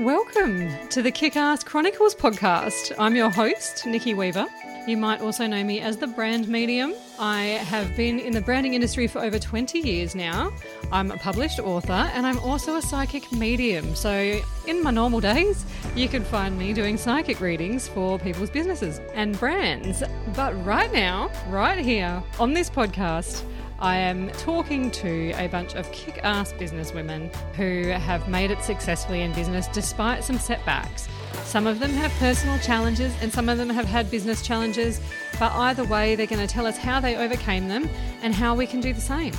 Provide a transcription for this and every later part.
Welcome to the Kick Ass Chronicles podcast. I'm your host, Nikki Weaver. You might also know me as the brand medium. I have been in the branding industry for over 20 years now. I'm a published author and I'm also a psychic medium. So in my normal days, you can find me doing psychic readings for people's businesses and brands. But right now, right here on this podcast, I am talking to a bunch of kick-ass business women who have made it successfully in business despite some setbacks. Some of them have personal challenges and some of them have had business challenges, but either way they're going to tell us how they overcame them and how we can do the same.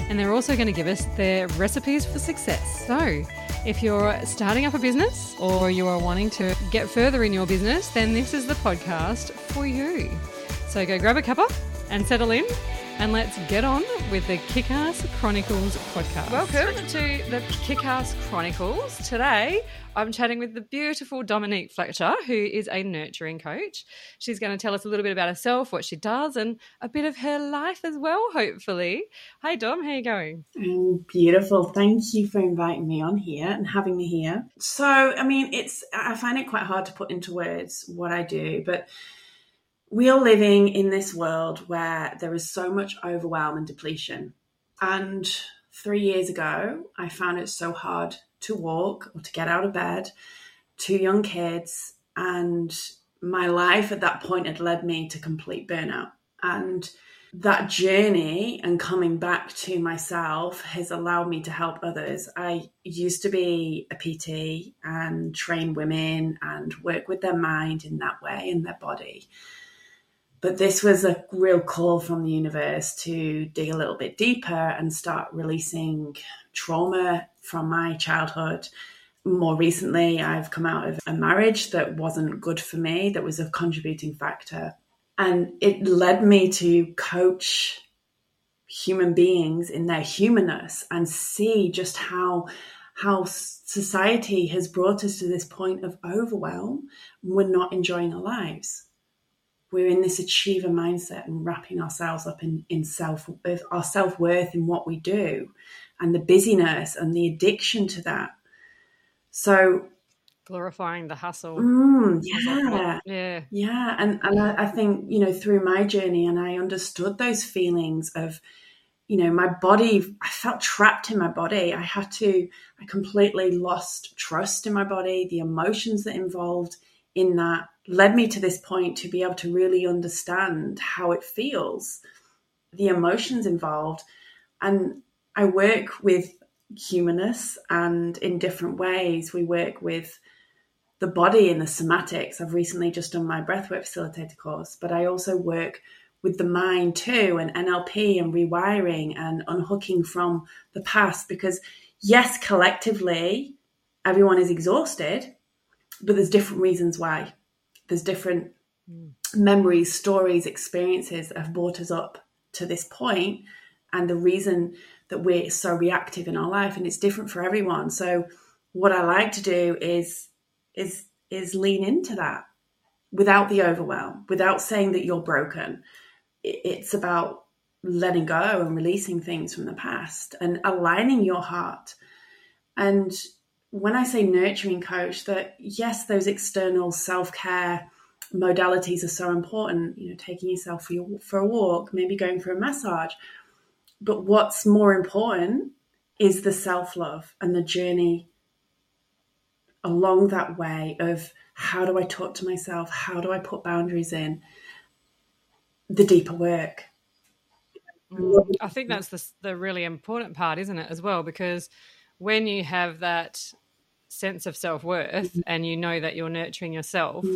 And they're also going to give us their recipes for success. So if you're starting up a business or you are wanting to get further in your business, then this is the podcast for you. So go grab a cuppa and settle in. And let's get on with the Kick Ass Chronicles podcast. Welcome to the Kick Ass Chronicles. Today, I'm chatting with the beautiful Dominique Fletcher, who is a nurturing coach. She's going to tell us a little bit about herself, what she does, and a bit of her life as well, hopefully. Hi, Dom. How are you going? Beautiful. Thank you for inviting me on here and having me here. So, I find it quite hard to put into words what I do, but we are living in this world where there is so much overwhelm and depletion. And 3 years ago, I found it so hard to walk or to get out of bed, 2 young kids. And my life at that point had led me to complete burnout. And that journey and coming back to myself has allowed me to help others. I used to be a PT and train women and work with their mind in that way and their body. But this was a real call from the universe to dig a little bit deeper and start releasing trauma from my childhood. More recently, I've come out of a marriage that wasn't good for me, that was a contributing factor. And it led me to coach human beings in their humanness and see just how society has brought us to this point of overwhelm. We're not enjoying our lives. We're in this achiever mindset and wrapping ourselves up in our self-worth in what we do and the busyness and the addiction to that. So glorifying the hustle. Yeah. And I think, through my journey, and I understood those feelings of, my body, I felt trapped in my body. I completely lost trust in my body, the emotions that involved in that. Led me to this point to be able to really understand how it feels, the emotions involved. And I work with humanness, and in different ways we work with the body and the somatics. I've recently just done my breathwork facilitator course, but I also work with the mind too, and NLP and rewiring and unhooking from the past, because yes, collectively everyone is exhausted, but there's different reasons why. There's different memories, stories, experiences that have brought us up to this point, and the reason that we're so reactive in our life, and it's different for everyone. So what I like to do is lean into that without the overwhelm, without saying that you're broken. It's about letting go and releasing things from the past and aligning your heart. And when I say nurturing coach, that yes, those external self-care modalities are so important, taking yourself for a walk, maybe going for a massage. But what's more important is the self-love and the journey along that way of how do I talk to myself? How do I put boundaries in? The deeper work. I think that's the really important part, isn't it, as well? Because when you have that sense of self-worth and you know that you're nurturing yourself,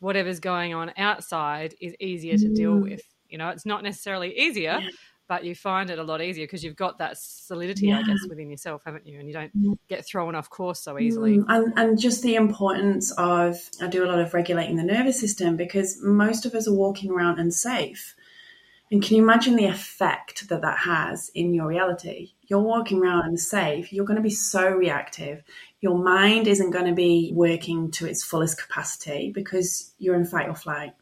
whatever's going on outside is easier to deal with. It's not necessarily easier, but you find it a lot easier because you've got that solidity, I guess, within yourself, haven't you? And you don't get thrown off course so easily. And just the importance of, I do a lot of regulating the nervous system, because most of us are walking around unsafe. And can you imagine the effect that that has in your reality? You're walking around unsafe. You're going to be so reactive. Your mind isn't going to be working to its fullest capacity because you're in fight or flight.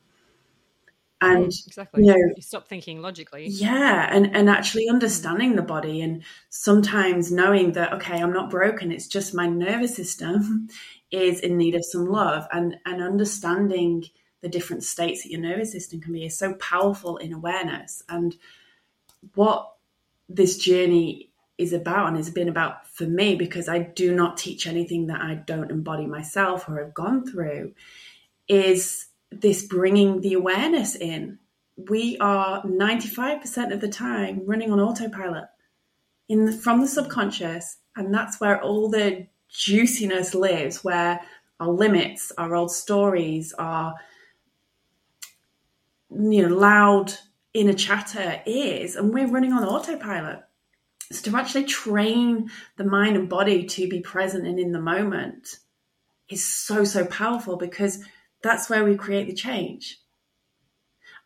And exactly, you stop thinking logically. Yeah, and actually understanding the body, and sometimes knowing that, okay, I'm not broken, it's just my nervous system is in need of some love, and understanding the different states that your nervous system can be is so powerful in awareness. And what this journey is about, and has been about for me, because I do not teach anything that I don't embody myself or have gone through, is this bringing the awareness in. We are 95% of the time running on autopilot from the subconscious, and that's where all the juiciness lives, where our limits, our old stories, our loud inner chatter is, and we're running on autopilot. So to actually train the mind and body to be present and in the moment is so powerful, because that's where we create the change.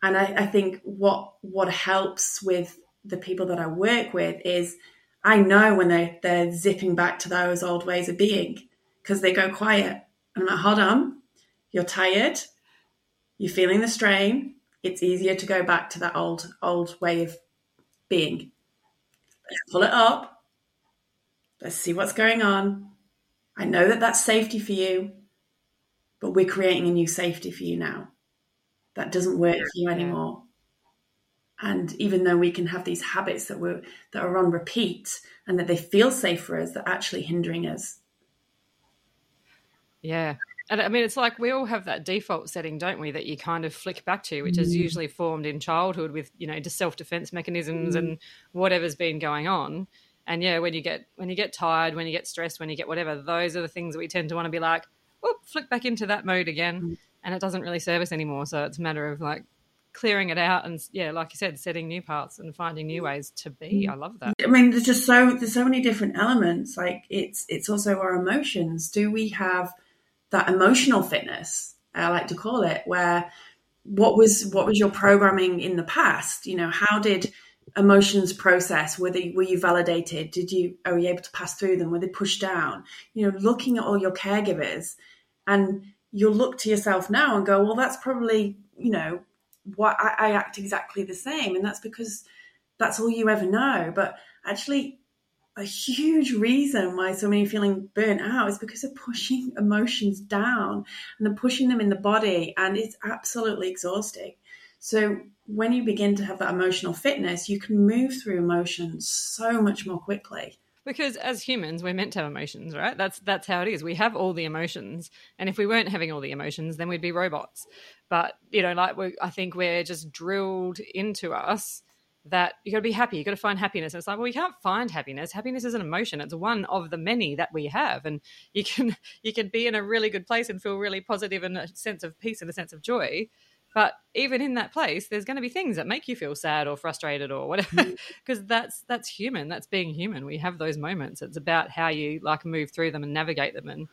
And I think what helps with the people that I work with is I know when they're zipping back to those old ways of being, because they go quiet. And I'm like, hold on, you're tired, you're feeling the strain. It's easier to go back to that old way of being. Let's pull it up. Let's see what's going on. I know that that's safety for you, but we're creating a new safety for you now. That doesn't work for you anymore. And even though we can have these habits that are on repeat, and that they feel safe for us, they're actually hindering us. Yeah. And I mean, it's like we all have that default setting, don't we, that you kind of flick back to, which is usually formed in childhood with, just self-defense mechanisms and whatever's been going on. And yeah, when you get tired, when you get stressed, when you get whatever, those are the things that we tend to want to be like, flick back into that mode again, and it doesn't really serve us anymore. So it's a matter of like clearing it out, and like you said, setting new paths and finding new ways to be. I love that. I mean, there's just so many different elements. Like it's also our emotions. Do we have that emotional fitness? I like to call it, where what was your programming in the past? How did emotions process? Were you validated? Are you able to pass through them? Were they pushed down? Looking at all your caregivers, and you'll look to yourself now and go, well, that's probably, what I act exactly the same. And that's because that's all you ever know. But actually a huge reason why so many are feeling burnt out is because they're pushing emotions down, and they're pushing them in the body, and it's absolutely exhausting. So when you begin to have that emotional fitness, you can move through emotions so much more quickly. Because as humans, we're meant to have emotions, right? That's how it is. We have all the emotions. And if we weren't having all the emotions, then we'd be robots. But, I think we're just drilled into us that you got to be happy, you got to find happiness. And it's like, well, we can't find happiness. Happiness is an emotion. It's one of the many that we have. And you can be in a really good place and feel really positive and a sense of peace and a sense of joy. But even in that place, there's going to be things that make you feel sad or frustrated or whatever, because that's human. That's being human. We have those moments. It's about how you move through them and navigate them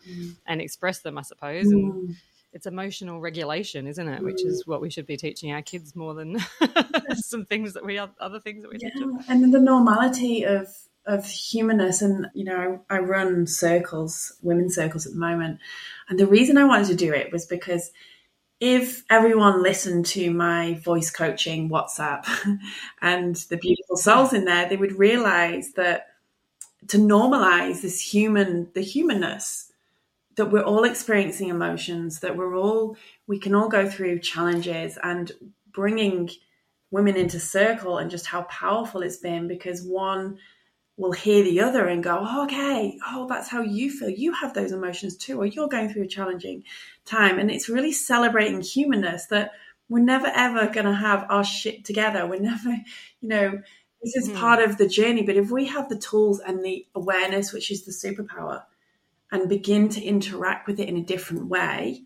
and express them, I suppose. And it's emotional regulation, isn't it? Which is what we should be teaching our kids more than some things that other things that we teach them. And then the normality of humanness. And I run circles, women's circles at the moment, and the reason I wanted to do it was because if everyone listened to my voice coaching WhatsApp and the beautiful souls in there, they would realize that to normalize the humanness, that we're all experiencing emotions, that we can all go through challenges, and bringing women into circle and just how powerful it's been, because one will hear the other and go, that's how you feel. You have those emotions too, or you're going through a challenging time. And it's really celebrating humanness, that we're never, ever going to have our shit together. We're never, this is part of the journey. But if we have the tools and the awareness, which is the superpower, and begin to interact with it in a different way,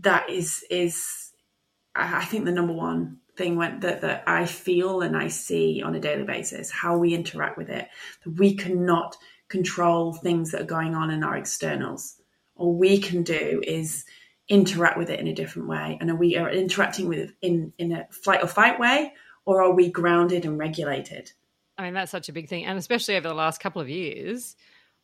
that is I think the number one thing that I feel and I see on a daily basis, how we interact with it. We cannot control things that are going on in our externals. All we can do is interact with it in a different way. And are we interacting with it in a flight or fight way, or are we grounded and regulated? I mean, that's such a big thing, and especially over the last couple of years,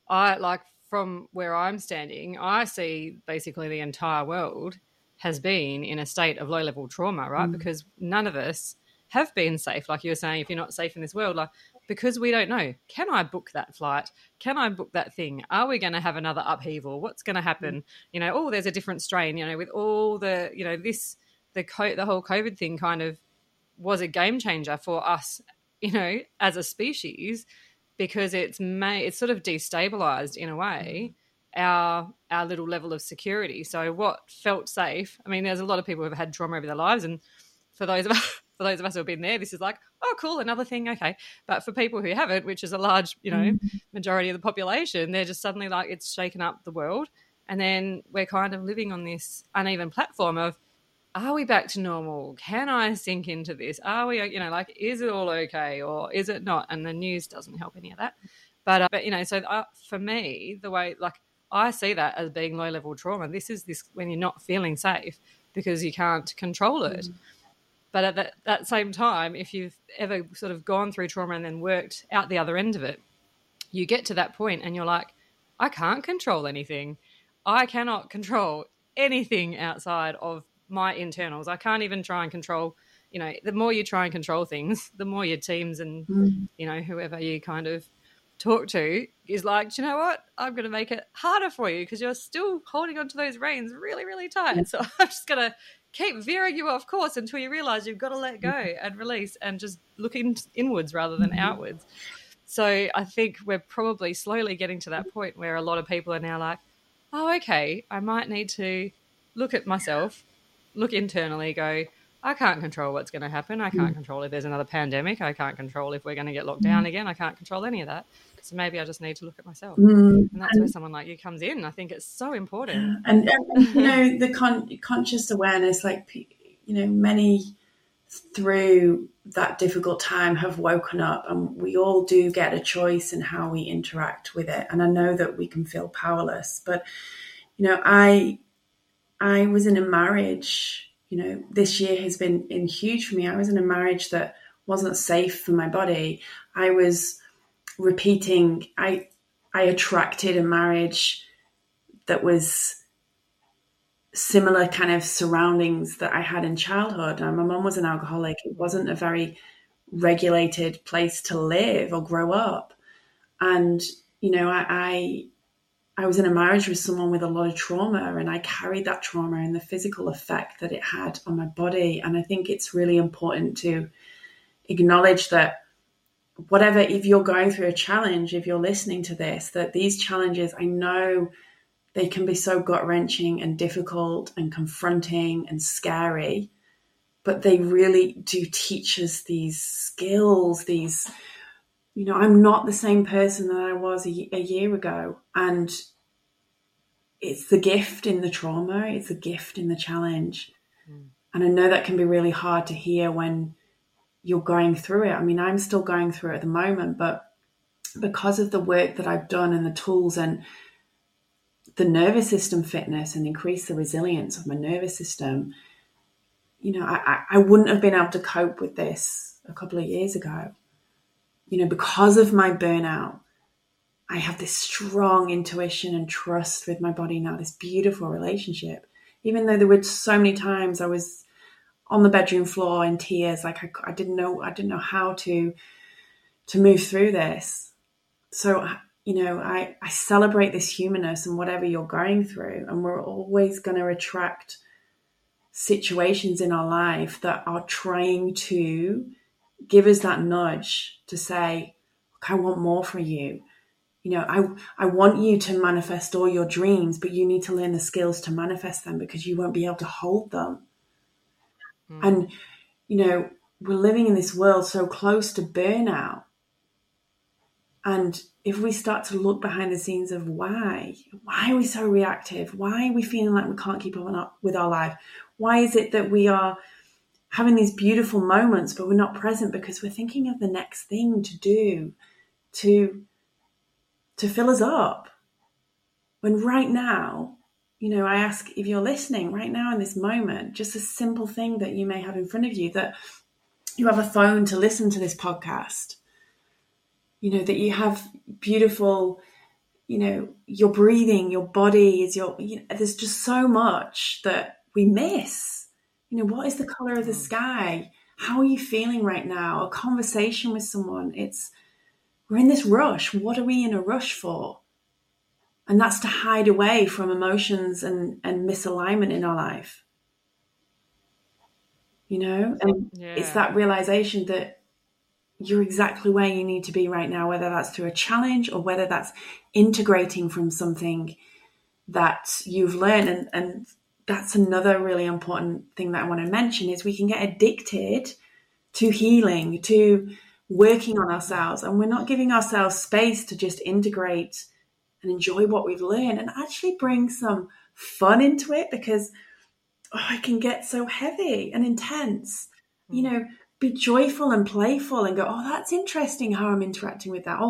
I from where I'm standing, I see basically the entire world has been in a state of low-level trauma, right? Mm. Because none of us have been safe. Like you were saying, if you're not safe in this world, like, because we don't know, can I book that flight? Can I book that thing? Are we going to have another upheaval? What's going to happen? Mm. You know, oh, there's a different strain, you know, with all the, you know, this, the whole COVID thing kind of was a game changer for us, you know, as a species, because it's sort of destabilized in a way our little level of security. So what felt safe, I mean, there's a lot of people who've had trauma over their lives, and for those of us who have been there, this is like, oh, cool, another thing, okay. But for people who haven't, which is a large, you know, majority of the population, they're just suddenly like, it's shaken up the world. And then we're kind of living on this uneven platform of, are we back to normal? Can I sink into this? Are we, you know, like, is it all okay or is it not? And the news doesn't help any of that. But you know, so for me, the way, like, I see that as being low-level trauma. This is this when you're not feeling safe because you can't control it. Mm. But at that same time, if you've ever sort of gone through trauma and then worked out the other end of it, you get to that point and you're like, I can't control anything. I cannot control anything outside of my internals. I can't even try and control, you know, the more you try and control things, the more your teams and, you know, whoever you kind of talk to is like, do you know what? I'm going to make it harder for you because you're still holding onto those reins really, really tight. So I'm just going to keep veering you off course until you realize you've got to let go and release and just look inwards rather than outwards. So I think we're probably slowly getting to that point where a lot of people are now like, oh, okay, I might need to look at myself, look internally, go, I can't control what's going to happen. I can't control if there's another pandemic. I can't control if we're going to get locked down again. I can't control any of that. So maybe I just need to look at myself. And that's where someone like you comes in. I think it's so important. And you know, the conscious awareness, like, you know, many through that difficult time have woken up, and we all do get a choice in how we interact with it. And I know that we can feel powerless, but, you know, I was in a marriage. You know, this year has been in huge for me. I was in a marriage that wasn't safe for my body. I was repeating, I attracted a marriage that was similar kind of surroundings that I had in childhood. And my mum was an alcoholic. It wasn't a very regulated place to live or grow up. And, you know, I was in a marriage with someone with a lot of trauma, and I carried that trauma and the physical effect that it had on my body. And I think it's really important to acknowledge that whatever, if you're going through a challenge, if you're listening to this, that these challenges, I know they can be so gut-wrenching and difficult and confronting and scary, but they really do teach us these skills, these, you know, I'm not the same person that I was a year ago. And it's the gift in the trauma. It's the gift in the challenge. Mm. And I know that can be really hard to hear when you're going through it. I mean, I'm still going through it at the moment, but because of the work that I've done and the tools and the nervous system fitness and increase the resilience of my nervous system, you know, I wouldn't have been able to cope with this a couple of years ago. You know, because of my burnout, I have this strong intuition and trust with my body now, this beautiful relationship. Even though there were so many times I was on the bedroom floor in tears, like I didn't know how to move through this. So, you know, I celebrate this humanness and whatever you're going through, and we're always going to attract situations in our life that are trying to give us that nudge to say, I want more for you. You know, I want you to manifest all your dreams, but you need to learn the skills to manifest them because you won't be able to hold them. Mm. And, you know, we're living in this world so close to burnout. And if we start to look behind the scenes of why are we so reactive? Why are we feeling like we can't keep up with our life? Why is it that we are having these beautiful moments, but we're not present because we're thinking of the next thing to do to fill us up? When right now, you know, I ask if you're listening right now in this moment, just a simple thing that you may have in front of you, that you have a phone to listen to this podcast, you know, that you have beautiful, you know, your breathing, your body is your, you know, there's just so much that we miss. You know, what is the color of the sky? How are you feeling right now? A conversation with someone. We're in this rush. What are we in a rush for? And that's to hide away from emotions and misalignment in our life. You know, and it's that realization that you're exactly where you need to be right now, whether that's through a challenge or whether that's integrating from something that you've learned. And that's another really important thing that I want to mention is we can get addicted to healing, to working on ourselves, and we're not giving ourselves space to just integrate and enjoy what we've learned and actually bring some fun into it, because it can get so heavy and intense. You know, be joyful and playful and go, that's interesting how I'm interacting with that.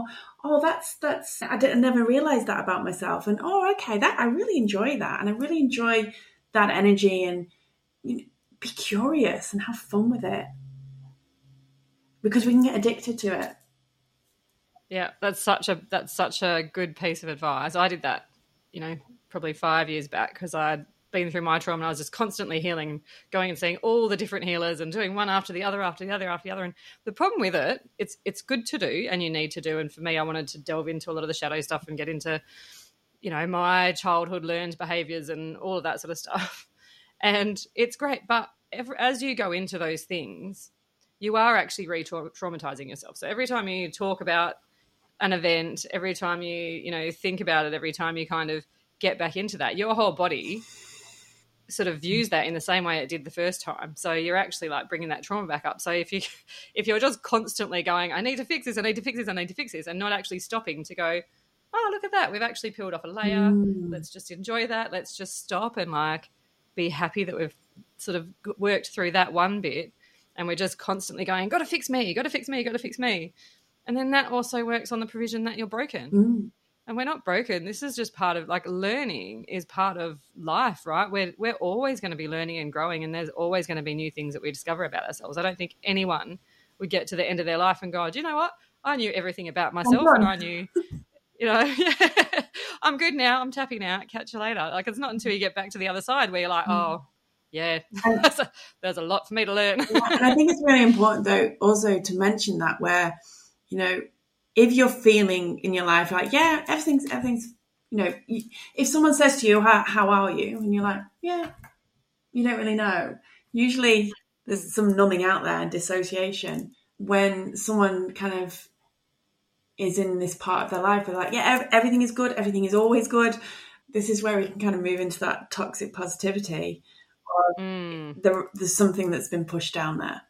That's I never realized that about myself. And that I really enjoy that. And I really enjoy that energy, and you know, be curious and have fun with it, because we can get addicted to it. Yeah, that's such a good piece of advice. I did that, you know, probably 5 years back, because I'd been through my trauma and I was just constantly healing, going and seeing all the different healers and doing one after the other, after the other, after the other. And the problem with it, it's good to do and you need to do. And for me, I wanted to delve into a lot of the shadow stuff and get into, you know, my childhood learned behaviours and all of that sort of stuff. And it's great. But as you go into those things, you are actually re-traumatising yourself. So every time you talk about an event, every time you think about it, every time you kind of get back into that, your whole body sort of views that in the same way it did the first time. So you're actually like bringing that trauma back up. So if you're just constantly going, I need to fix this, I need to fix this, I need to fix this, and not actually stopping to go, look at that, we've actually peeled off a layer. Let's just enjoy that. Let's just stop and like be happy that we've sort of worked through that one bit. And we're just constantly going, got to fix me, got to fix me, got to fix me. And then that also works on the provision that you're broken. And we're not broken. This is just part of, like, learning is part of life, right? We're always going to be learning and growing, and there's always going to be new things that we discover about ourselves. I don't think anyone would get to the end of their life and go, do you know what? I knew everything about myself and I knew, you know, I'm good now, I'm happy now, catch you later. Like, it's not until you get back to the other side where you're like, there's a lot for me to learn. And I think it's really important, though, also to mention that where, you know, if you're feeling in your life like, everything's, you know, if someone says to you, how are you? And you're like, you don't really know. Usually there's some numbing out there and dissociation when someone kind of is in this part of their life. They're like, everything is good. Everything is always good. This is where we can kind of move into that toxic positivity. Or there's something that's been pushed down there.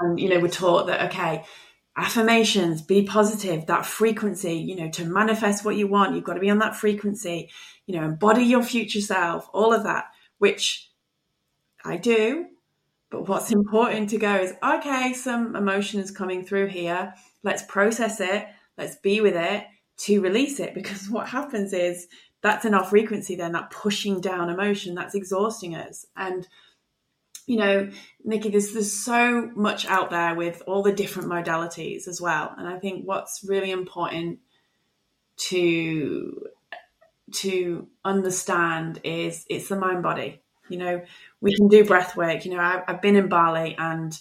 And, you know, we're taught that, affirmations, be positive, that frequency, you know, to manifest what you want, you've got to be on that frequency, you know, embody your future self, all of that, which I do. But what's important to go is, some emotion is coming through here. Let's process it. Let's be with it to release it. Because what happens is that's in our frequency then, that pushing down emotion, that's exhausting us. And you know, Nikki, there's so much out there with all the different modalities as well. And I think what's really important to understand is it's the mind body. You know, we can do breath work. You know, I've been in Bali and,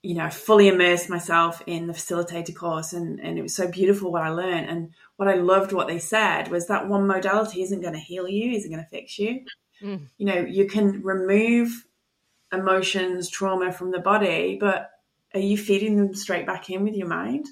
you know, I fully immersed myself in the facilitator course and it was so beautiful what I learned. And what I loved what they said was that one modality isn't going to heal you, isn't going to fix you. You know, you can remove emotions, trauma from the body, but are you feeding them straight back in with your mind?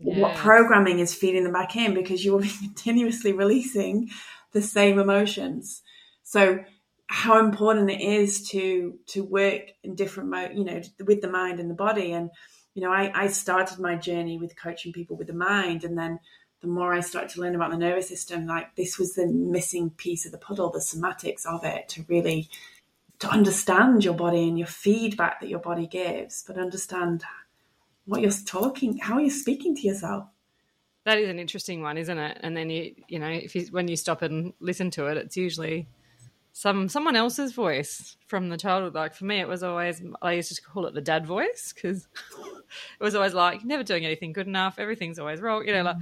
What programming is feeding them back in? Because you will be continuously releasing the same emotions. So how important it is to work in different, you know, with the mind and the body. And, you know, I started my journey with coaching people with the mind, and then the more I started to learn about the nervous system, like this was the missing piece of the puzzle, the somatics of it, to really to understand your body and your feedback that your body gives, but understand what you're talking, how you're speaking to yourself. That is an interesting one, isn't it? And then, you know, when you stop and listen to it, it's usually someone else's voice from the childhood. Like for me, it was always, I used to call it the dad voice, because it was always like, never doing anything good enough. Everything's always wrong, you know, like,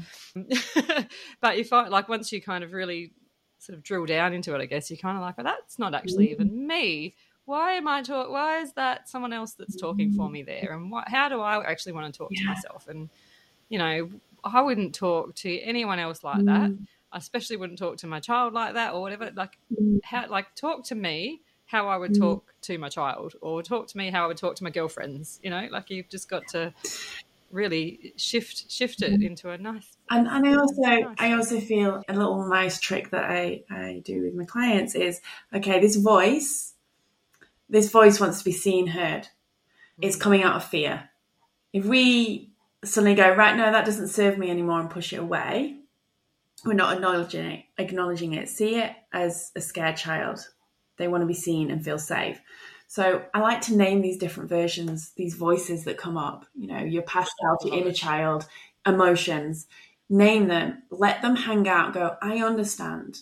but you find like once you kind of really sort of drill down into it, I guess you're kind of like, oh, that's not actually even me. Why am I talking? Why is that someone else that's talking for me there? And what, how do I actually want to talk to myself? And, you know, I wouldn't talk to anyone else like that. I especially wouldn't talk to my child like that or whatever. Like, how, like, talk to me how I would talk to my child, or talk to me how I would talk to my girlfriends, you know, like you've just got to really shift it into a nice. And I also feel a little nice trick that I do with my clients is, okay, this voice wants to be seen, heard. It's coming out of fear. If we suddenly go, right, no, that doesn't serve me anymore, and push it away, we're not acknowledging it. See it as a scared child. They want to be seen and feel safe. So I like to name these different versions, these voices that come up, you know, your past self, your inner child, emotions. Name them, let them hang out, go, I understand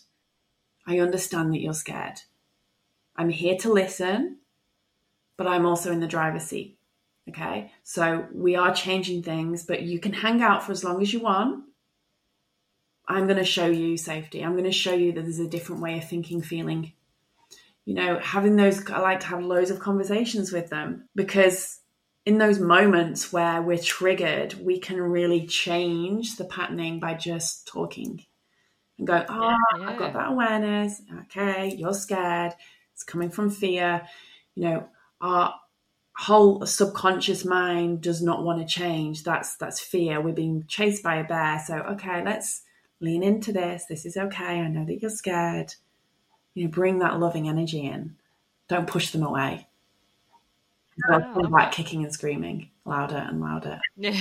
that you're scared. I'm here to listen, but I'm also in the driver's seat. Okay, so we are changing things, but you can hang out for as long as you want. I'm going to show you safety. I'm going to show you that there's a different way of thinking, feeling. You know, having those, I like to have loads of conversations with them, because in those moments where we're triggered, we can really change the patterning by just talking and go, I've got that awareness. Okay, you're scared. It's coming from fear. You know, our whole subconscious mind does not want to change. That's fear. We're being chased by a bear. So, okay, let's lean into this. This is okay. I know that you're scared. You know, bring that loving energy in. Don't push them away. It's like kicking and screaming louder and louder. Yeah.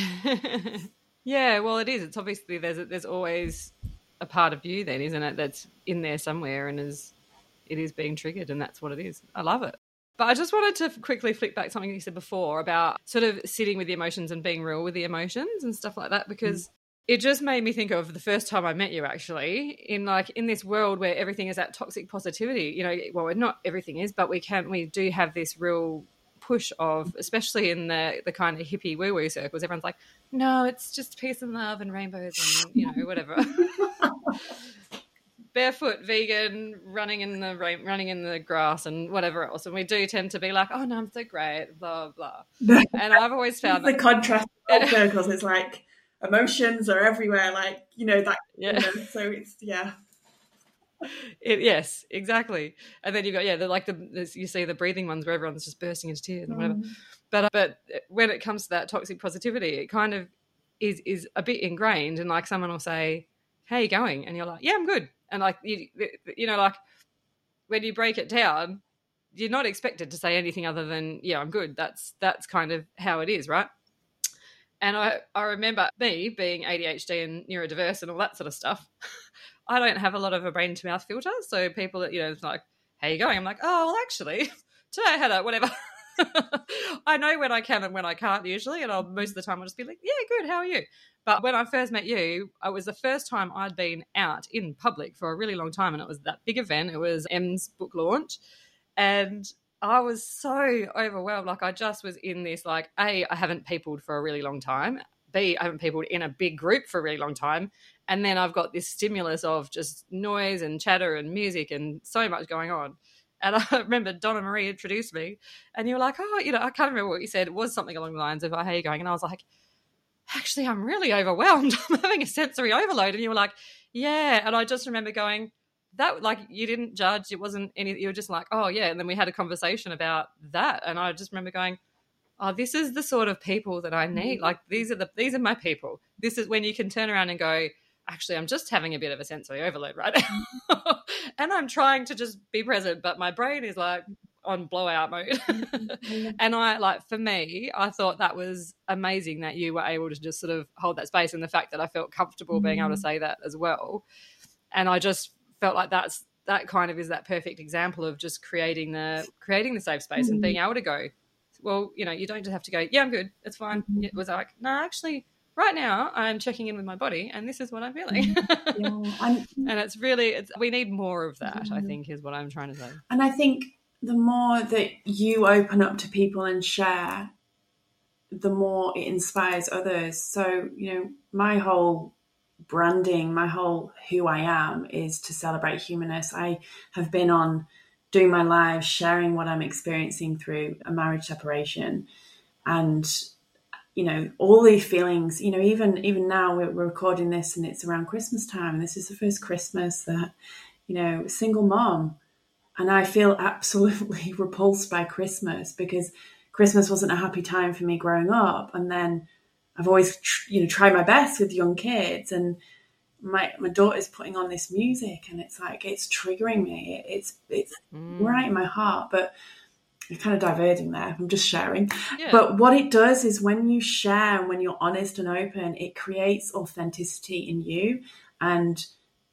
Yeah, well, it is. It's obviously there's always a part of you then, isn't it, that's in there somewhere and it is being triggered, and that's what it is. I love it. But I just wanted to quickly flick back something you said before about sort of sitting with the emotions and being real with the emotions and stuff like that, because it just made me think of the first time I met you, actually, in this world where everything is that toxic positivity. You know, well, not everything is, but we do have this real push of, especially in the kind of hippie woo-woo circles, everyone's like, no, it's just peace and love and rainbows and, you know, whatever. Barefoot, vegan, running in the grass and whatever else. And we do tend to be like, oh, no, I'm so great, blah, blah. And I've always found the contrast of circles is like emotions are everywhere, like, you know, that. Yeah. You know, so it's, yeah. Yes, exactly. And then you've got, you see the breathing ones where everyone's just bursting into tears and whatever. But when it comes to that toxic positivity, it kind of is a bit ingrained. And like someone will say, how are you going? And you're like, yeah, I'm good. And like, you know, like when you break it down, you're not expected to say anything other than, yeah, I'm good. That's kind of how it is, right? And I remember me being ADHD and neurodiverse and all that sort of stuff. I don't have a lot of a brain to mouth filter. So people that, you know, it's like, how are you going? I'm like, oh, well, actually, today I had a whatever. I know when I can and when I can't usually, and most of the time I'll just be like, yeah, good, how are you? But when I first met you, it was the first time I'd been out in public for a really long time, and it was that big event. It was M's book launch, and I was so overwhelmed. Like I just was in this like, A, I haven't peopled for a really long time, B, I haven't peopled in a big group for a really long time, and then I've got this stimulus of just noise and chatter and music and so much going on. And I remember Donna Marie introduced me, and you were like, oh, you know, I can't remember what you said. It was something along the lines of, oh, how are you going? And I was like, actually, I'm really overwhelmed. I'm having a sensory overload. And you were like, yeah. And I just remember going, that, like, you didn't judge. It wasn't any, you were just like, oh, yeah. And then we had a conversation about that. And I just remember going, oh, this is the sort of people that I need. Like, these are my people. This is when you can turn around and go, actually, I'm just having a bit of a sensory overload right now. And I'm trying to just be present, but my brain is like on blowout mode. And I thought that was amazing that you were able to just sort of hold that space, and the fact that I felt comfortable being able to say that as well. And I just felt like that kind of is that perfect example of just creating the safe space and being able to go, well, you know, you don't just have to go, yeah, I'm good, it's fine. It was like, no, actually, right now I'm checking in with my body and this is what I'm feeling. And it's really, we need more of that, I think, is what I'm trying to say. And I think the more that you open up to people and share, the more it inspires others. So, you know, my whole branding, my whole who I am is to celebrate humanness. I have been on doing my live, sharing what I'm experiencing through a marriage separation, and you know, all these feelings, you know, even now we're recording this and it's around Christmas time. This is the first Christmas that, you know, single mom. And I feel absolutely repulsed by Christmas because Christmas wasn't a happy time for me growing up. And then I've always, you know, tried my best with young kids, and my daughter's putting on this music and it's like, it's triggering me. It's right in my heart, but you're kind of diverging there. I'm just sharing. Yeah. But what it does is when you share, when you're honest and open, it creates authenticity in you and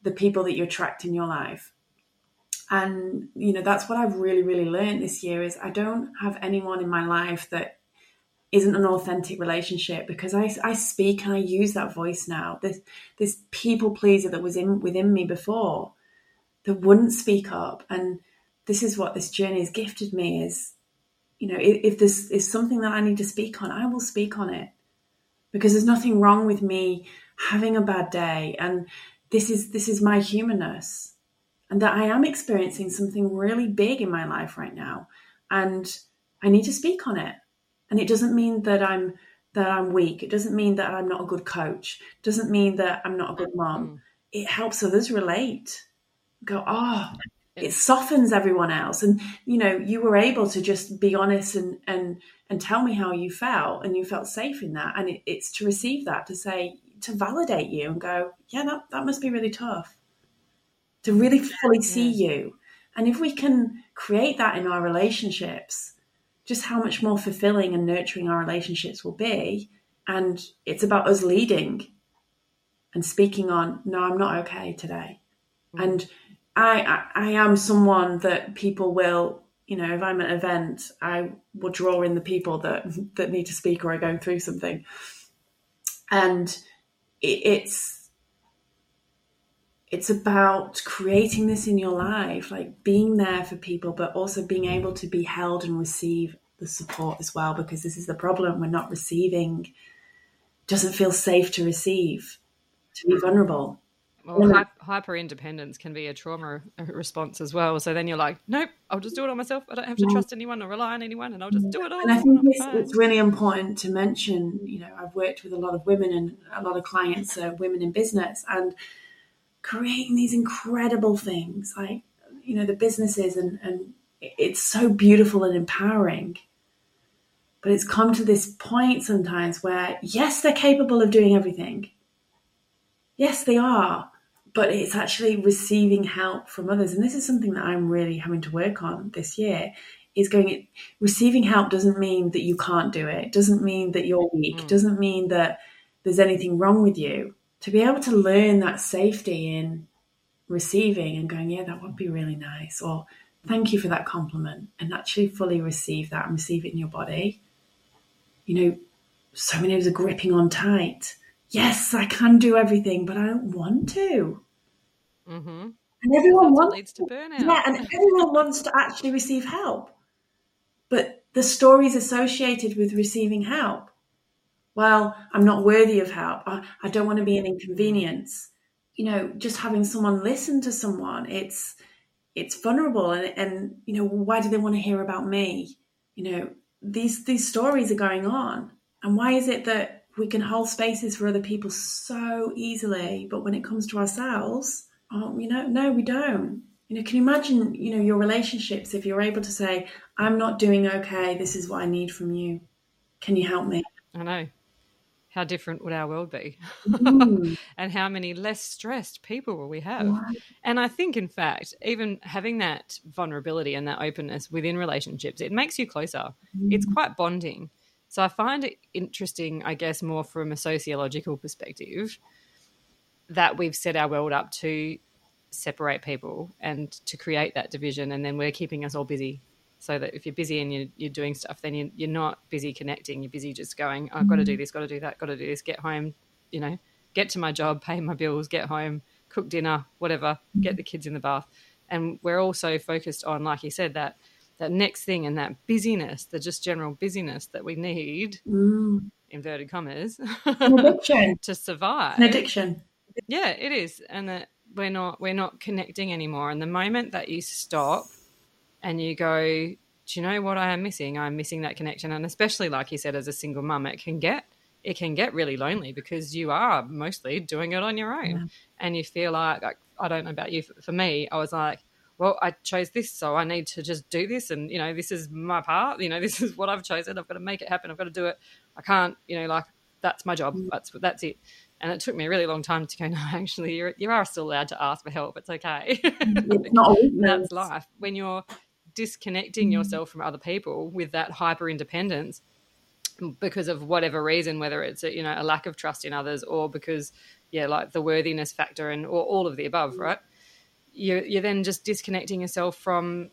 the people that you attract in your life. And, you know, that's what I've really, really learned this year is I don't have anyone in my life that isn't an authentic relationship, because I speak and I use that voice now. This people pleaser that was within me before that wouldn't speak up. And this is what this journey has gifted me is, you know, if this is something that I need to speak on, I will speak on it, because there's nothing wrong with me having a bad day. And this is my humanness, and that I am experiencing something really big in my life right now. And I need to speak on it. And it doesn't mean that I'm weak. It doesn't mean that I'm not a good coach. It doesn't mean that I'm not a good mom. It helps others relate. Go, oh, it softens everyone else. And, you know, you were able to just be honest and tell me how you felt, and you felt safe in that. And it's to receive that, to say, to validate you and go, yeah, that must be really tough, to really fully see you. And if we can create that in our relationships, just how much more fulfilling and nurturing our relationships will be. And it's about us leading and speaking on, no, I'm not okay today. Mm-hmm. And I am someone that people will, you know, if I'm at an event, I will draw in the people that need to speak or are going through something. And it's about creating this in your life, like being there for people, but also being able to be held and receive the support as well, because this is the problem. We're not receiving. It doesn't feel safe to receive, to be vulnerable. Well, hyper-independence can be a trauma response as well. So then you're like, nope, I'll just do it on myself. I don't have to trust anyone or rely on anyone, and I'll just do it all. And I think it's really important to mention, you know, I've worked with a lot of women, and a lot of clients are women in business, and creating these incredible things, like, you know, the businesses, and it's so beautiful and empowering. But it's come to this point sometimes where, yes, they're capable of doing everything. Yes, they are. But it's actually receiving help from others. And this is something that I'm really having to work on this year, is going, receiving help doesn't mean that you can't do it. It doesn't mean that you're weak. It doesn't mean that there's anything wrong with you. To be able to learn that safety in receiving and going, yeah, that would be really nice, or thank you for that compliment, and actually fully receive that and receive it in your body. You know, so many of us are gripping on tight. Yes, I can do everything, but I don't want to. Mm-hmm. And everyone leads to burnout. Yeah, and everyone wants to actually receive help. But the stories associated with receiving help, well, I'm not worthy of help. I don't want to be an inconvenience. You know, just having someone listen to someone, it's vulnerable. And, you know, why do they want to hear about me? You know, these stories are going on. And why is it that we can hold spaces for other people so easily, but when it comes to ourselves, you know, no, we don't. You know, can you imagine, you know, your relationships, if you're able to say, I'm not doing okay, this is what I need from you. Can you help me? I know. How different would our world be? And how many less stressed people will we have? Yeah. And I think, in fact, even having that vulnerability and that openness within relationships, it makes you closer. Mm. It's quite bonding. So I find it interesting, I guess, more from a sociological perspective, that we've set our world up to separate people and to create that division, and then we're keeping us all busy, so that if you're busy and you're doing stuff, then you're not busy connecting. You're busy just going, I've got to do this, got to do that, got to do this, get home, you know, get to my job, pay my bills, get home, cook dinner, whatever, get the kids in the bath. And we're also focused on, like you said, that next thing, and that busyness, the just general busyness that we need, inverted commas, to survive. An addiction. Yeah, it is. And that we're not connecting anymore. And the moment that you stop and you go, do you know what I am missing? I'm missing that connection. And especially, like you said, as a single mum, it can get really lonely because you are mostly doing it on your own. Yeah. And you feel like, I don't know about you, for me, I was like, well, I chose this, so I need to just do this. And, you know, this is my part. You know, this is what I've chosen. I've got to make it happen. I've got to do it. I can't, you know, like, that's my job. That's it. And it took me a really long time to go, no, actually, you are still allowed to ask for help. It's okay. It's not always. That's life. When you're disconnecting yourself from other people with that hyper-independence because of whatever reason, whether it's, you know, a lack of trust in others or because, yeah, like the worthiness factor and or all of the above, right? You're then just disconnecting yourself from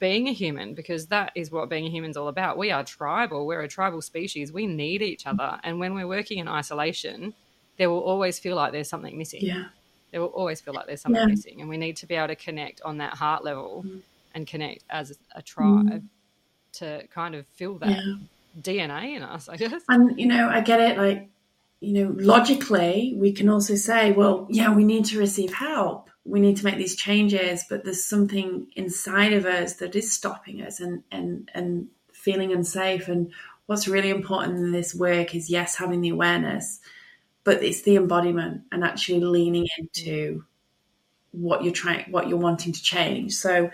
being a human, because that is what being a human is all about. We are tribal. We're a tribal species. We need each other. And when we're working in isolation, there will always feel like there's something missing. Yeah. There will always feel like there's something missing. And we need to be able to connect on that heart level and connect as a tribe to kind of fill that DNA in us, I guess. And, you know, I get it. Like, you know, logically, we can also say, well, yeah, we need to receive help. We need to make these changes, but there's something inside of us that is stopping us and feeling unsafe. And what's really important in this work is, yes, having the awareness, but it's the embodiment and actually leaning into what you're wanting to change. So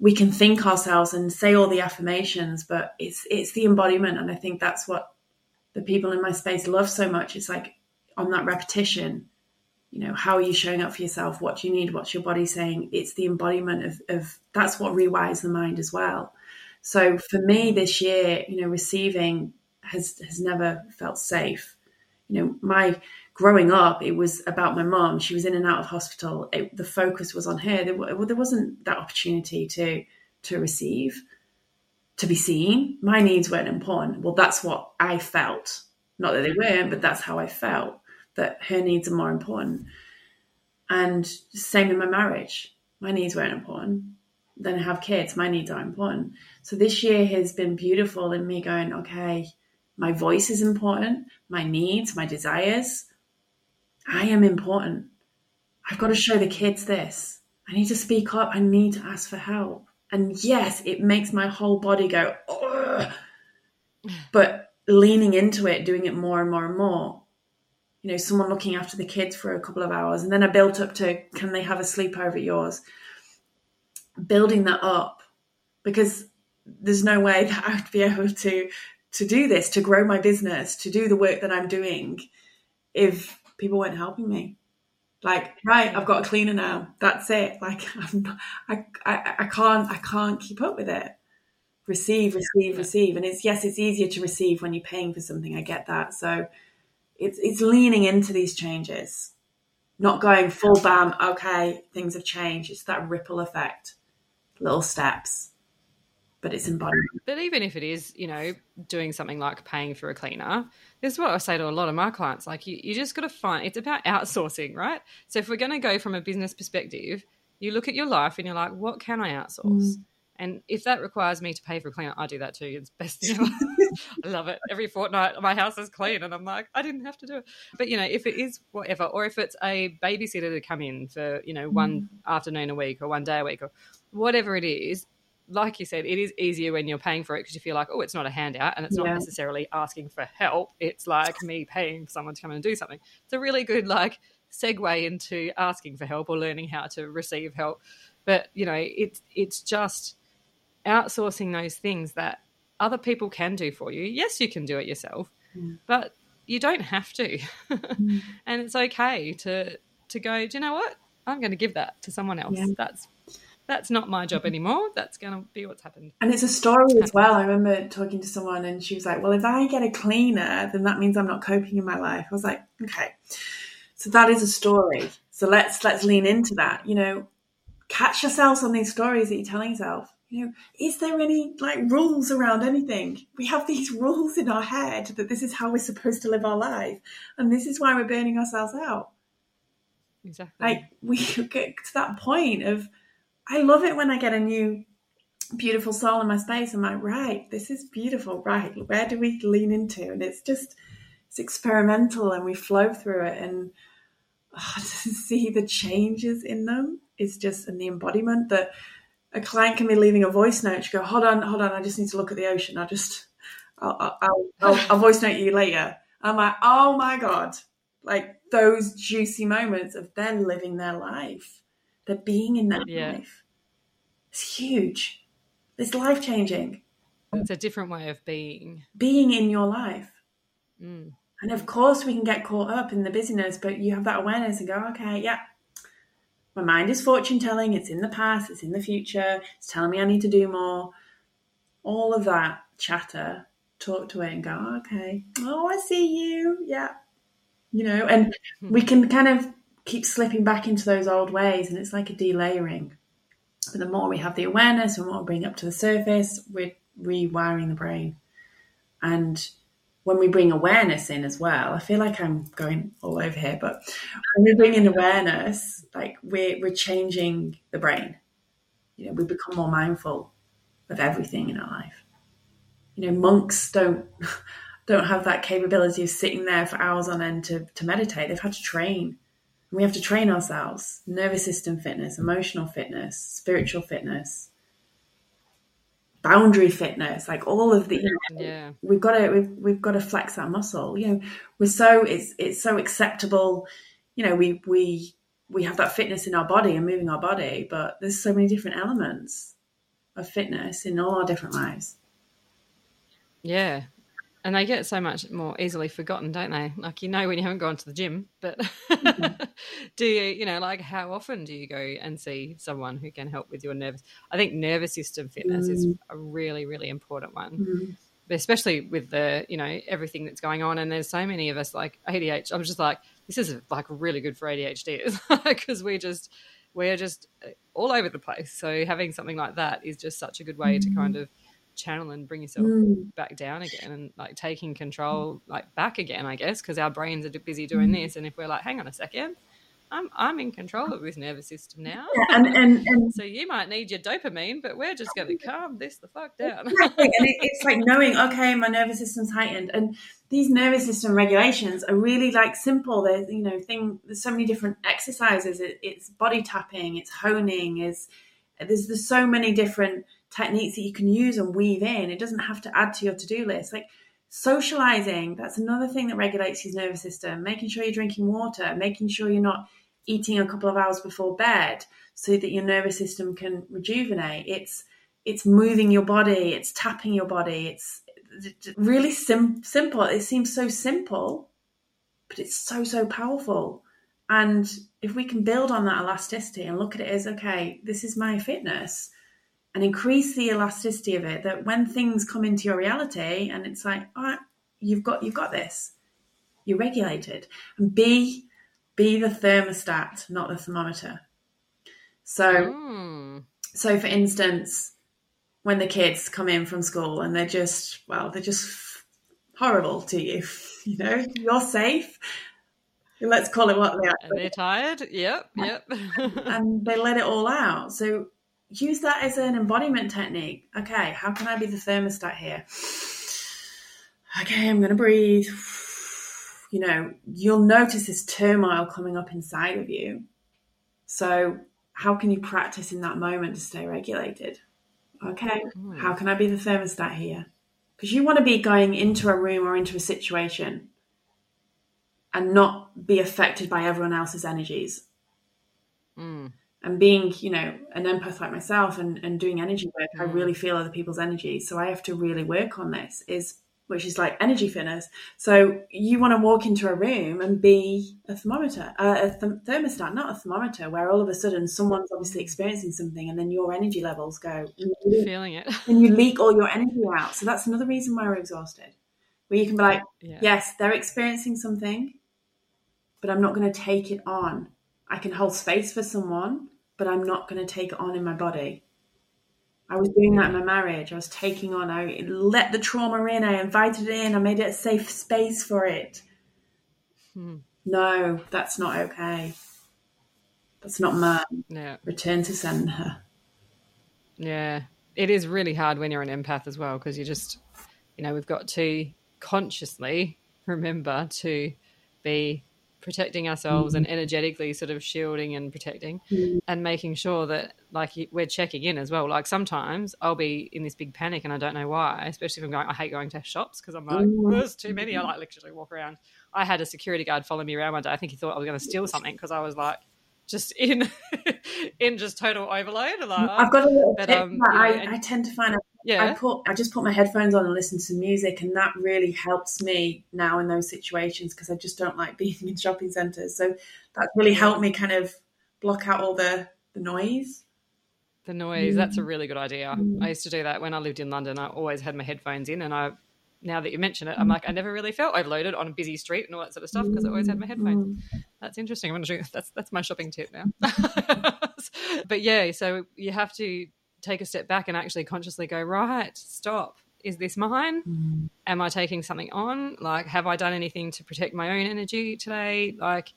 we can think ourselves and say all the affirmations, but it's the embodiment. And I think that's what the people in my space love so much. It's like, on that repetition, you know, how are you showing up for yourself? What do you need? What's your body saying? It's the embodiment of that's what rewires the mind as well. So for me this year, you know, receiving has never felt safe. You know, my growing up, it was about my mom. She was in and out of hospital. The focus was on her. There wasn't that opportunity to receive, to be seen. My needs weren't important. Well, that's what I felt. Not that they weren't, but that's how I felt, that her needs are more important. And same in my marriage. My needs weren't important. Then I have kids. My needs are important. So this year has been beautiful in me going, okay, my voice is important. My needs, my desires. I am important. I've got to show the kids this. I need to speak up. I need to ask for help. And yes, it makes my whole body go, ugh. But leaning into it, doing it more and more and more, you know, someone looking after the kids for a couple of hours. And then I built up to, can they have a sleepover at yours? Building that up, because there's no way that I would be able to do this, to grow my business, to do the work that I'm doing if people weren't helping me. Like, right, I've got a cleaner now. That's it. Like, I can't keep up with it. Receive. And it's easier to receive when you're paying for something. I get that. So it's leaning into these changes, not going full bam. Okay, things have changed. It's that ripple effect, little steps, but it's embodied. But even if it is, you know, doing something like paying for a cleaner, this is what I say to a lot of my clients. Like, you just got to find, it's about outsourcing, right? So if we're going to go from a business perspective, you look at your life and you're like, what can I outsource? Mm. And if that requires me to pay for a cleaner, I do that too. It's best thing ever. I love it. Every fortnight my house is clean and I'm like, I didn't have to do it. But, you know, if it is whatever, or if it's a babysitter to come in for, you know, one afternoon a week or one day a week or whatever it is, like you said, it is easier when you're paying for it because you feel like, oh, it's not a handout and it's not necessarily asking for help. It's like me paying for someone to come in and do something. It's a really good, like, segue into asking for help or learning how to receive help. But, you know, it's just outsourcing those things that other people can do for you. Yes, you can do it yourself, but you don't have to. And it's okay to go, do you know what? I'm going to give that to someone else. Yeah. That's not my job anymore. That's going to be what's happened. And it's a story as well. I remember talking to someone and she was like, well, if I get a cleaner, then that means I'm not coping in my life. I was like, okay, so that is a story. So let's lean into that, you know. Catch yourselves on these stories that you're telling yourself. You know, is there any, like, rules around anything? We have these rules in our head that this is how we're supposed to live our life, and this is why we're burning ourselves out. Exactly. Like, we get to that point of, I love it when I get a new beautiful soul in my space. I'm like, right, this is beautiful. Right, where do we lean into? And it's experimental, and we flow through it, and to see the changes in them is just in the embodiment that a client can be leaving a voice note. She go, hold on, I just need to look at the ocean. I'll voice note you later. I'm like, oh my God, like those juicy moments of them living their life, they're being in that life. It's huge. It's life changing. It's a different way of being in your life. Mm. And of course we can get caught up in the busyness, but you have that awareness and go, okay, yeah, my mind is fortune telling. It's in the past. It's in the future. It's telling me I need to do more. All of that chatter, talk to it and go, okay, oh, I see you. Yeah. You know, and we can kind of keep slipping back into those old ways, and it's like a delayering. But the more we have the awareness and what we bring up to the surface, we're rewiring the brain. And when we bring awareness in as well, I feel like I'm going all over here, but when we bring in awareness, like we're changing the brain. You know, we become more mindful of everything in our life. You know, monks don't have that capability of sitting there for hours on end to meditate. They've had to train. We have to train ourselves, nervous system fitness, emotional fitness, spiritual fitness, boundary fitness, like all of the, you know, we've got to flex that muscle. You know, we're so, it's so acceptable. You know, we have that fitness in our body and moving our body, but there's so many different elements of fitness in all our different lives. Yeah. And they get so much more easily forgotten, don't they? Like, you know, when you haven't gone to the gym, but do you, you know, like how often do you go and see someone who can help with your nervous? I think nervous system fitness is a really, really important one, especially with the, you know, everything that's going on. And there's so many of us like ADHD. I'm just like, this is like really good for ADHD because we're just all over the place. So having something like that is just such a good way to kind of channel and bring yourself back down again, and like taking control like back again, I guess, because our brains are busy doing this, and if we're like, hang on a second, I'm in control of this nervous system now, and so you might need your dopamine, but we're just going to calm this the fuck down. Exactly. And it's like knowing, okay, my nervous system's heightened, and these nervous system regulations are really like simple. There's, you know, there's so many different exercises. It's body tapping, it's honing, there's so many different techniques that you can use and weave in. It doesn't have to add to your to-do list. Like socializing, that's another thing that regulates your nervous system, making sure you're drinking water, making sure you're not eating a couple of hours before bed so that your nervous system can rejuvenate. It's moving your body, it's tapping your body. It's really simple. It seems so simple, but it's so powerful. And if we can build on that elasticity and look at it as, okay, this is my fitness, and increase the elasticity of it, that when things come into your reality and it's like, all right, you've got this, you're regulated. And be the thermostat, not the thermometer. So for instance, when the kids come in from school and they're just horrible to you, you know, you're safe. Let's call it what they are. And they're tired. Yep. And they let it all out. So use that as an embodiment technique. Okay, how can I be the thermostat here? Okay, I'm going to breathe. You know, you'll notice this turmoil coming up inside of you. So how can you practice in that moment to stay regulated? Okay, how can I be the thermostat here? Because you want to be going into a room or into a situation and not be affected by everyone else's energies. And being, you know, an empath like myself and doing energy work, I really feel other people's energy. So I have to really work on this, which is like energy fitness. So you want to walk into a room and be a thermometer, a thermostat, not a thermometer, where all of a sudden someone's obviously experiencing something and then your energy levels go. Feeling it. And you leak all your energy out. So that's another reason why we're exhausted, where you can be like, yes, they're experiencing something, but I'm not going to take it on. I can hold space for someone, but I'm not going to take it on in my body. I was doing that in my marriage. I was taking on, I let the trauma in, I invited it in, I made it a safe space for it. No, that's not okay. That's not mine. Yeah. Return to center. Yeah. It is really hard when you're an empath as well, because you just, you know, we've got to consciously remember to be protecting ourselves and energetically sort of shielding and protecting and making sure that, like, we're checking in as well. Like, sometimes I'll be in this big panic and I don't know why, especially if I hate going to shops because I'm like, well, there's too many. I like literally walk around. I had a security guard follow me around one day. I think he thought I was going to steal something because I was like just in just total overload. Like, I've got a little bit, I tend to find I just put my headphones on and listen to music, and that really helps me now in those situations because I just don't like being in shopping centres. So that really helped me kind of block out all the noise. The noise, that's a really good idea. I used to do that when I lived in London. I always had my headphones in, and now that you mention it, I'm like, I never really felt overloaded on a busy street and all that sort of stuff because I always had my headphones. That's interesting. I'm going to that's my shopping tip now. But yeah, so you have to take a step back and actually consciously go, right, stop, is this mine? Am I taking something on? Like, have I done anything to protect my own energy today? Like,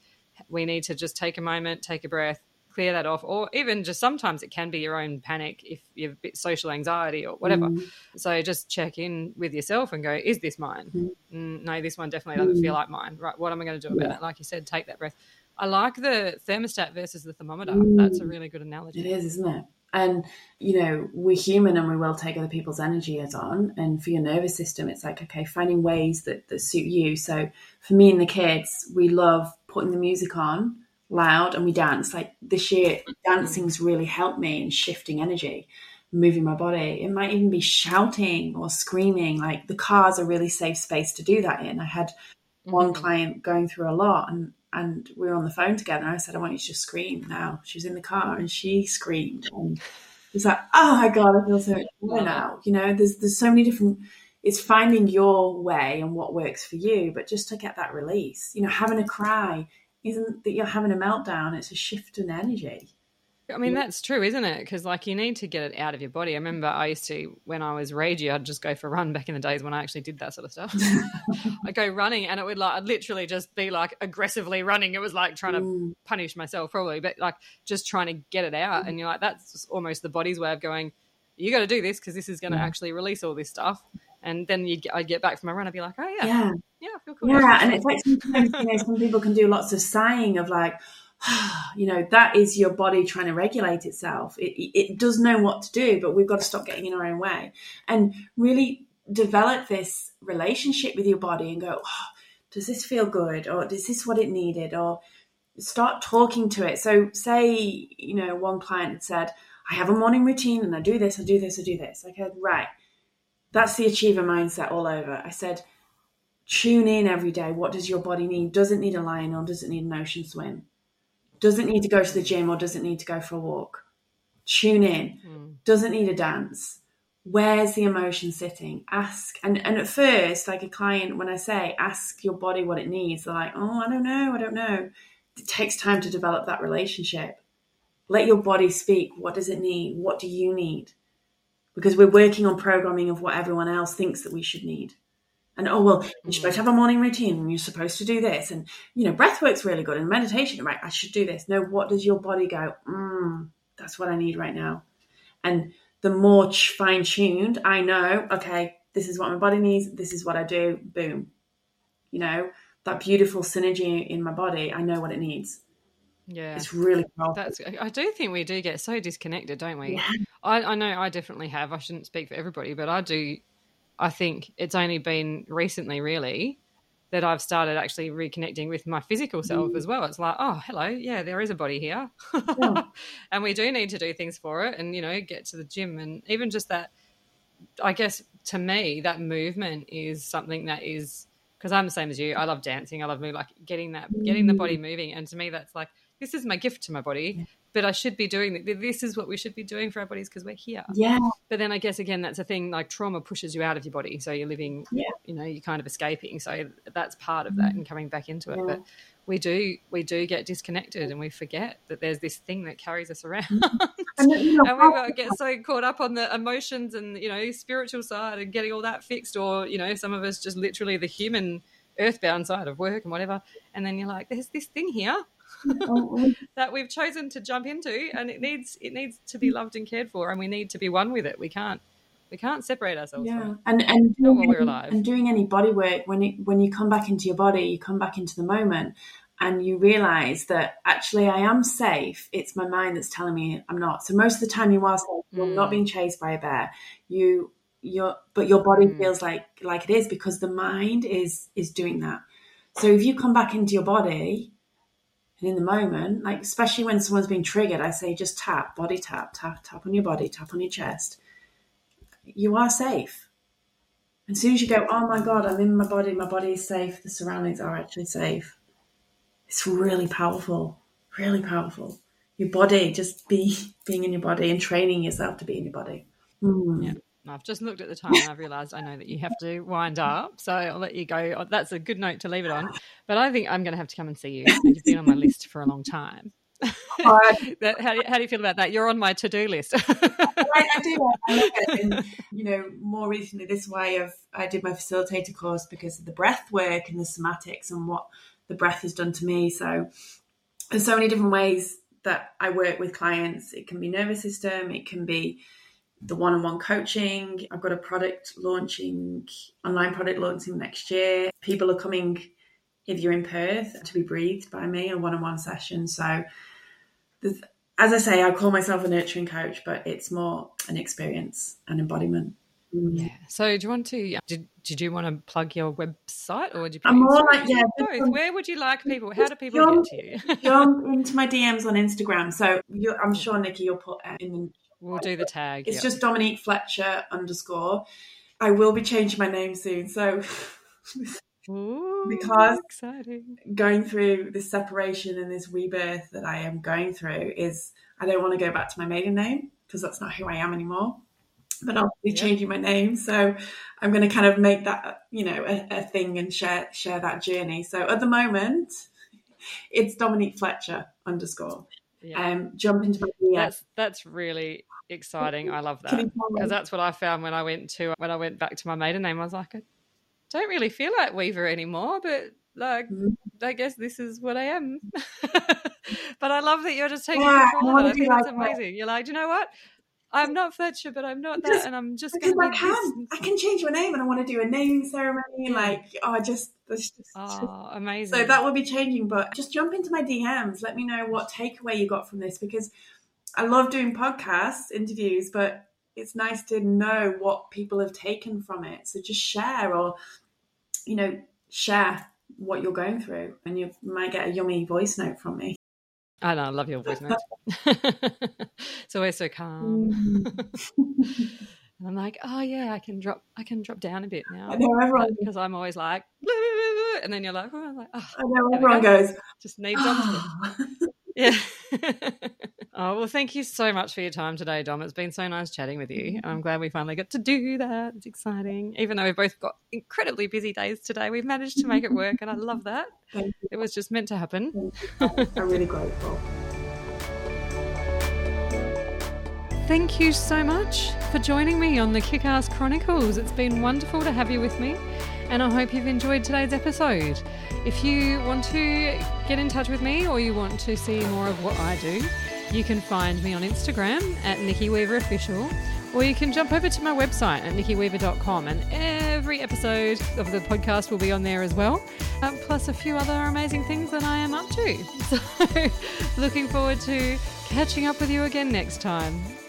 we need to just take a moment, take a breath, clear that off. Or even just sometimes it can be your own panic if you have a bit social anxiety or whatever. So just check in with yourself and go, is this mine? No, this one definitely doesn't feel like mine. Right, what am I going to do about that? Like you said, take that breath. I like the thermostat versus the thermometer. That's a really good analogy. It is, isn't it? And, you know, we're human and we will take other people's energy as on. And for your nervous system, it's like, okay, finding ways that suit you. So for me and the kids, we love putting the music on loud and we dance. Like, this year, dancing's really helped me in shifting energy, moving my body. It might even be shouting or screaming. Like, the car's a really safe space to do that in. I had one client going through a lot and we were on the phone together and I said, I want you to just scream now. She was in the car and she screamed. And it's like, oh my God, I feel so much better now. You know, there's so many different, it's finding your way and what works for you, but just to get that release. You know, having a cry isn't that you're having a meltdown, it's a shift in energy. I mean, that's true, isn't it? Because, like, you need to get it out of your body. I remember I used to, when I was ragey, I'd just go for a run back in the days when I actually did that sort of stuff. I'd go running and it would, like, I'd literally just be, like, aggressively running. It was like trying to punish myself probably, but, like, just trying to get it out. And you're like, that's almost the body's way of going, you got to do this because this is going to actually release all this stuff. And then I'd get back from my run, I'd be like, oh, yeah, I feel cool. Yeah, and it's like sometimes, you know, some people can do lots of sighing of, like, you know, that is your body trying to regulate itself. It does know what to do, but we've got to stop getting in our own way and really develop this relationship with your body and go, does this feel good? Or is this what it needed? Or start talking to it. So say, you know, one client had said, I have a morning routine and I do this, I do this, I do this. I said, right, that's the achiever mindset all over. I said, tune in every day. What does your body need? Does it need a lion or does it need an ocean swim? Doesn't need to go to the gym or doesn't need to go for a walk. Tune in. Doesn't need a dance. Where's the emotion sitting? Ask. And at first, like a client, when I say ask your body what it needs, they're like, oh, I don't know. It takes time to develop that relationship. Let your body speak. What does it need? What do you need? Because we're working on programming of what everyone else thinks that we should need. And, oh, well, you're supposed to have a morning routine and you're supposed to do this. And, you know, breath work's really good and meditation, right? I should do this. No, what does your body go, that's what I need right now? And the more fine-tuned I know, okay, this is what my body needs. This is what I do. Boom. You know, that beautiful synergy in my body, I know what it needs. Yeah. It's really powerful. I do think we do get so disconnected, don't we? Yeah. I know I definitely have. I shouldn't speak for everybody, but I do. I think it's only been recently really that I've started actually reconnecting with my physical self as well. It's like, oh, hello, yeah, there is a body here. And we do need to do things for it and, you know, get to the gym. And even just that, I guess, to me, that movement is something that is, because I'm the same as you, I love dancing, I love moving, like getting the body moving. And to me, that's like, this is my gift to my body. Yeah. But I should be doing – this is what we should be doing for our bodies because we're here. Yeah. But then I guess, again, that's a thing, like trauma pushes you out of your body. So you're living, you know, you're kind of escaping. So that's part of that and coming back into it. Yeah. But we do get disconnected and we forget that there's this thing that carries us around. And, you know, and we get so caught up on the emotions and, you know, spiritual side and getting all that fixed, or, you know, some of us just literally the human earthbound side of work and whatever. And then you're like, there's this thing here that we've chosen to jump into, and it needs to be loved and cared for, and we need to be one with it. We can't separate ourselves from it. And not while we're alive. And doing any body work, when you come back into your body, you come back into the moment, and you realize that actually I am safe. It's my mind that's telling me I'm not. So most of the time you are safe. You're not being chased by a bear. But your body feels like it is, because the mind is doing that. So if you come back into your body and in the moment, like especially when someone's being triggered, I say just tap, body tap, tap, tap on your body, tap on your chest. You are safe. And as soon as you go, oh my God, I'm in my body is safe, the surroundings are actually safe. It's really powerful, really powerful. Your body, just being in your body and training yourself to be in your body. Mm. Yeah. I've just looked at the time and I've realised I know that you have to wind up, so I'll let you go. That's a good note to leave it on. But I think I'm going to have to come and see you. You've been on my list for a long time. How do you feel about that? You're on my to-do list. I do. I love it. And, more recently this way I did my facilitator course because of the breath work and the somatics and what the breath has done to me. So there's so many different ways that I work with clients. It can be nervous system. It can be the one-on-one coaching. I've got a online product launching next year. People are coming, if you're in Perth, to be breathed by me, a one-on-one session. So as I say, I call myself a nurturing coach, but it's more an experience and embodiment. Yeah. So do you want to, did you want to plug your website or do you? I'm more like, yeah. Both? Where would you like people? How do people get to you? Jump into my DMs on Instagram. So I'm sure, Nikki, you'll put in the... We'll do the tag. It's just Dominique Fletcher _. I will be changing my name soon. So because exciting. Going through this separation and this rebirth that I am going through is I don't want to go back to my maiden name because that's not who I am anymore. But I'll be changing my name. So I'm going to kind of make that, a thing and share that journey. So at the moment, it's Dominique Fletcher _ Yeah. Jump into my DM. That's really exciting. I love that, because that's what I found when I went back to my maiden name. I was like, I don't really feel like Weaver anymore, but I guess this is what I am. But I love that you're just taking control of it. I think that's amazing. You're like, do you know what? I'm not Fletcher, but I'm not that, and I'm just going to I can change my name, and I want to do a naming ceremony. Amazing. So that will be changing, but just jump into my DMs. Let me know what takeaway you got from this, because I love doing podcasts, interviews, but it's nice to know what people have taken from it. So just share, or share what you're going through, and you might get a yummy voice note from me. I know, I love your voice note. It's always so calm. And I'm like, oh yeah, I can drop down a bit now. I know everyone, because I'm always like, blah, blah, blah, and then you're like, oh. I know everyone goes. Just needs on. Yeah. Oh well, thank you so much for your time today, Dom. It's been so nice chatting with you. I'm glad we finally got to do that. It's exciting. Even though we've both got incredibly busy days today, we've managed to make it work, and I love that. It was just meant to happen. I'm really grateful. Thank you so much for joining me on the Kick Ass Chronicles. It's been wonderful to have you with me, and I hope you've enjoyed today's episode. If you want to get in touch with me, or you want to see more of what I do, you can find me on Instagram at Nikki Weaver Official, or you can jump over to my website at nikkiweaver.com, and every episode of the podcast will be on there as well, plus a few other amazing things that I am up to. So looking forward to catching up with you again next time.